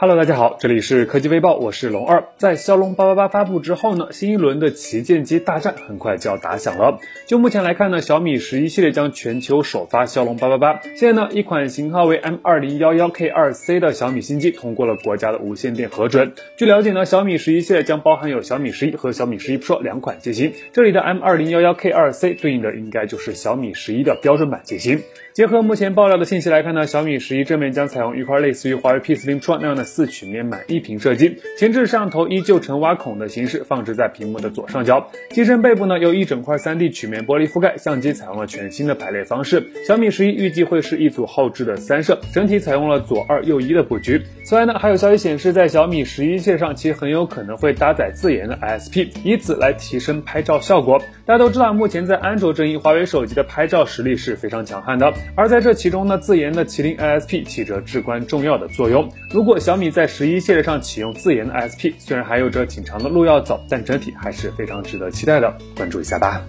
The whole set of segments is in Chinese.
Hello， 大家好，这里是科技微报，我是龙二。在骁龙888发布之后呢，新一轮的旗舰机大战很快就要打响了。就目前来看呢，小米11系列将全球首发骁龙888。现在呢，一款型号为 M2011K2C 的小米新机通过了国家的无线电核准。据了解呢，小米11系列将包含有小米11和小米11 Pro 两款机型。这里的 M2011K2C 对应的应该就是小米11的标准版机型。结合目前爆料的信息来看呢，小米11正面将采用一块类似于华为 P40 Pro 那样的四曲面满一屏设计，前置摄像头依旧呈挖孔的形式放置在屏幕的左上角。机身背部呢由一整块 3D 曲面玻璃覆盖，相机采用了全新的排列方式。小米11预计会是一组后置的三摄，整体采用了左二右一的布局。此外呢，还有消息显示，在小米11系列上其很有可能会搭载自研的 ISP， 以此来提升拍照效果。大家都知道，目前在安卓阵营，华为手机的拍照实力是非常强悍的，而在这其中呢，自研的麒麟 ISP 起着至关重要的作用。如果小米在11系列上启用自研的 ISP， 虽然还有着挺长的路要走，但整体还是非常值得期待的，关注一下吧。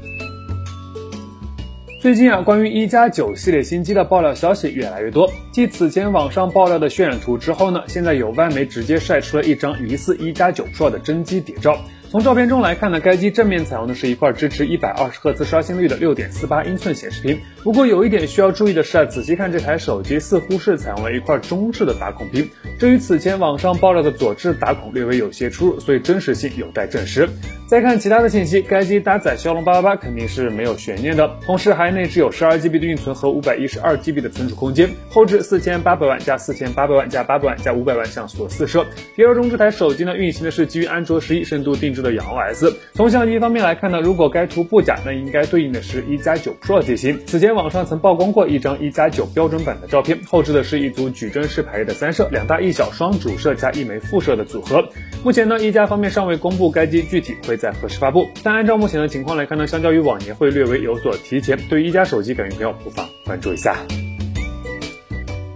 最近啊，关于1+9系列新机的爆料消息越来越多。继此前网上爆料的渲染图之后呢，现在有外媒直接晒出了一张疑似1+9 Pro 的真机谍照。从照片中来看呢，该机正面采用的是一块支持 120Hz 刷新率的 6.48 英寸显示屏。不过有一点需要注意的是啊，仔细看这台手机似乎是采用了一块中置的打孔屏，这与此前网上爆料的左置打孔略微有些出入，所以真实性有待证实。再看其他的信息，该机搭载骁龙888肯定是没有悬念的，同时还内置有 12GB 的运存和 512GB 的存储空间，后置4800万加4800万加800万加500万像素的四摄。谍照中这台手机呢，运行的是基于安卓11深度定制的洋 OS。 从相机方面来看呢，如果该图不假，那应该对应的是1+9 Pro 机型。此前网上曾曝光过一张1+9 标准版的照片，后置的是一组矩阵式排列的三摄，两大一小双主摄加一枚副摄的组合。目前呢，一加方面尚未公布该机具体会在何时发布，但按照目前的情况来看呢，相较于往年会略微有所提前。对于一加手机感兴趣的朋友，不妨关注一下。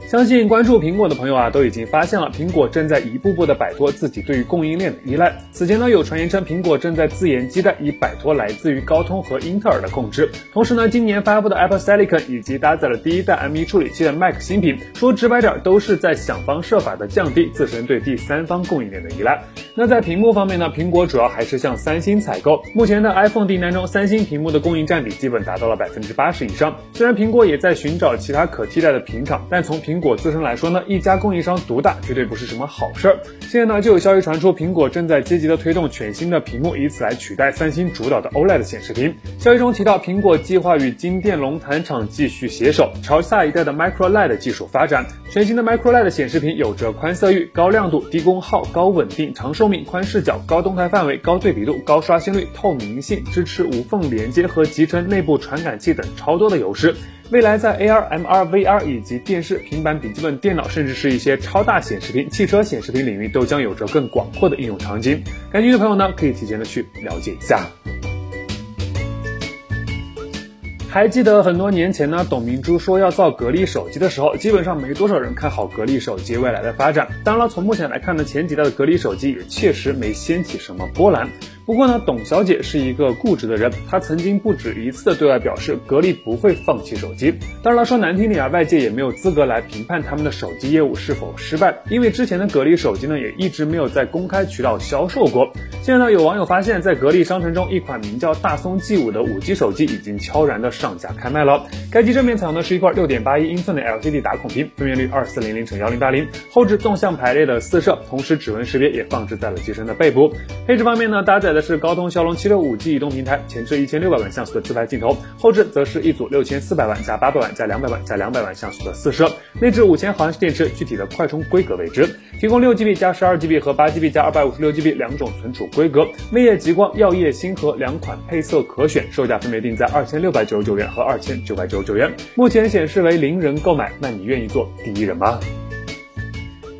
相信关注苹果的朋友啊，都已经发现了，苹果正在一步步地摆脱自己对于供应链的依赖。此前呢，有传言称苹果正在自研基带，以摆脱来自于高通和英特尔的控制。同时呢，今年发布的 Apple Silicon 以及搭载了第一代 M1 处理器的 Mac 新品，说直白点，都是在想方设法地降低自身对第三方供应链的依赖。那在屏幕方面呢，苹果主要还是向三星采购。目前的 iPhone 订单中，三星屏幕的供应占比基本达到了 80% 以上。虽然苹果也在寻找其他可替代的屏厂，但从苹果自身来说呢，一家供应商独大绝对不是什么好事儿。现在呢，就有消息传出，苹果正在积极的推动全新的屏幕，以此来取代三星主导的 OLED 显示屏。消息中提到，苹果计划与金电龙潭厂继续携手，朝下一代的 MicroLED 技术发展。全新的 MicroLED 显示屏有着宽色域、高亮度、低功耗、高稳定、长寿命、宽视角、高动态范围、高对比度、高刷新率、透明性，支持无缝连接和集成内部传感器等超多的优势。未来在 AR、MR、VR 以及电视、平板、笔记本电脑，甚至是一些超大显示屏、汽车显示屏领域，都将有着更广阔的应用场景。感兴趣的朋友呢，可以提前的去了解一下。还记得很多年前呢，董明珠说要造格力手机的时候，基本上没多少人看好格力手机未来的发展。当然了，从目前来看呢，前几代的格力手机也确实没掀起什么波澜。不过呢，董小姐是一个固执的人，她曾经不止一次的对外表示，格力不会放弃手机。当然了，说难听点啊，外界也没有资格来评判他们的手机业务是否失败，因为之前的格力手机呢，也一直没有在公开渠道销售过。现在呢，有网友发现，在格力商城中，一款名叫大松 G5 的 5G 手机已经悄然的上架开卖了。该机正面采用的是一块 6.81 英寸的 LCD 打孔屏，分辨率 2400×1080， 后置纵向排列的四摄，同时指纹识别也放置在了机身的背部。配置方面呢，搭载的是高通骁龙765G 移动平台，前置1600万像素的自拍镜头，后置则是一组6400万加800万加200万加200万像素的四摄，内置5000毫安时电池，具体的快充规格未知，提供 6GB 加 12GB 和 8GB 加 256GB 两种存储规格，魅夜极光、耀夜星河两款配色可选，售价分别定在2699元和2999元，目前显示为零人购买。那你愿意做第一人吗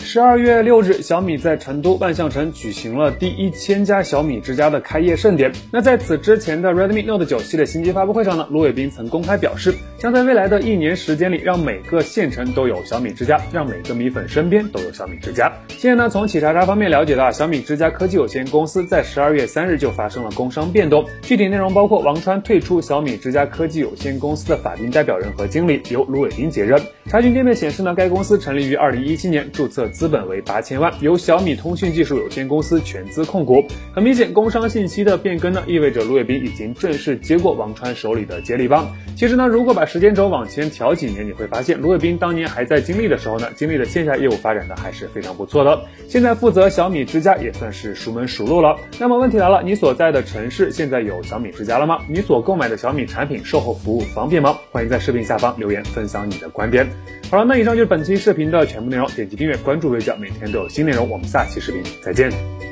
？12月6日，小米在成都万象城举行了第1000家小米之家的开业盛典。那在此之前的 Redmi Note 9系列新机发布会上呢，卢伟冰曾公开表示，将在未来的1年时间里，让每个县城都有小米之家，让每个米粉身边都有小米之家。现在呢，从企查查方面了解到，小米之家科技有限公司在12月3日就发生了工商变动，具体内容包括王川退出小米之家科技有限公司的法定代表人和经理，由卢伟冰接任。查询页面显示呢，该公司成立于2017年，注册资资本为8000万，由小米通讯技术有限公司全资控股。很明显，工商信息的变更呢，意味着卢伟彬已经正式接过王川手里的接力棒。其实呢，如果把时间轴往前调几年，你会发现卢伟彬当年还在金立的时候呢，金立的线下业务发展的还是非常不错的。现在负责小米之家也算是熟门熟路了。那么问题来了，你所在的城市现在有小米之家了吗？你所购买的小米产品售后服务方便吗？欢迎在视频下方留言分享你的观点。好了，那以上就是本期视频的全部内容。点击订阅关注微教，每天都有新内容。我们下期视频再见。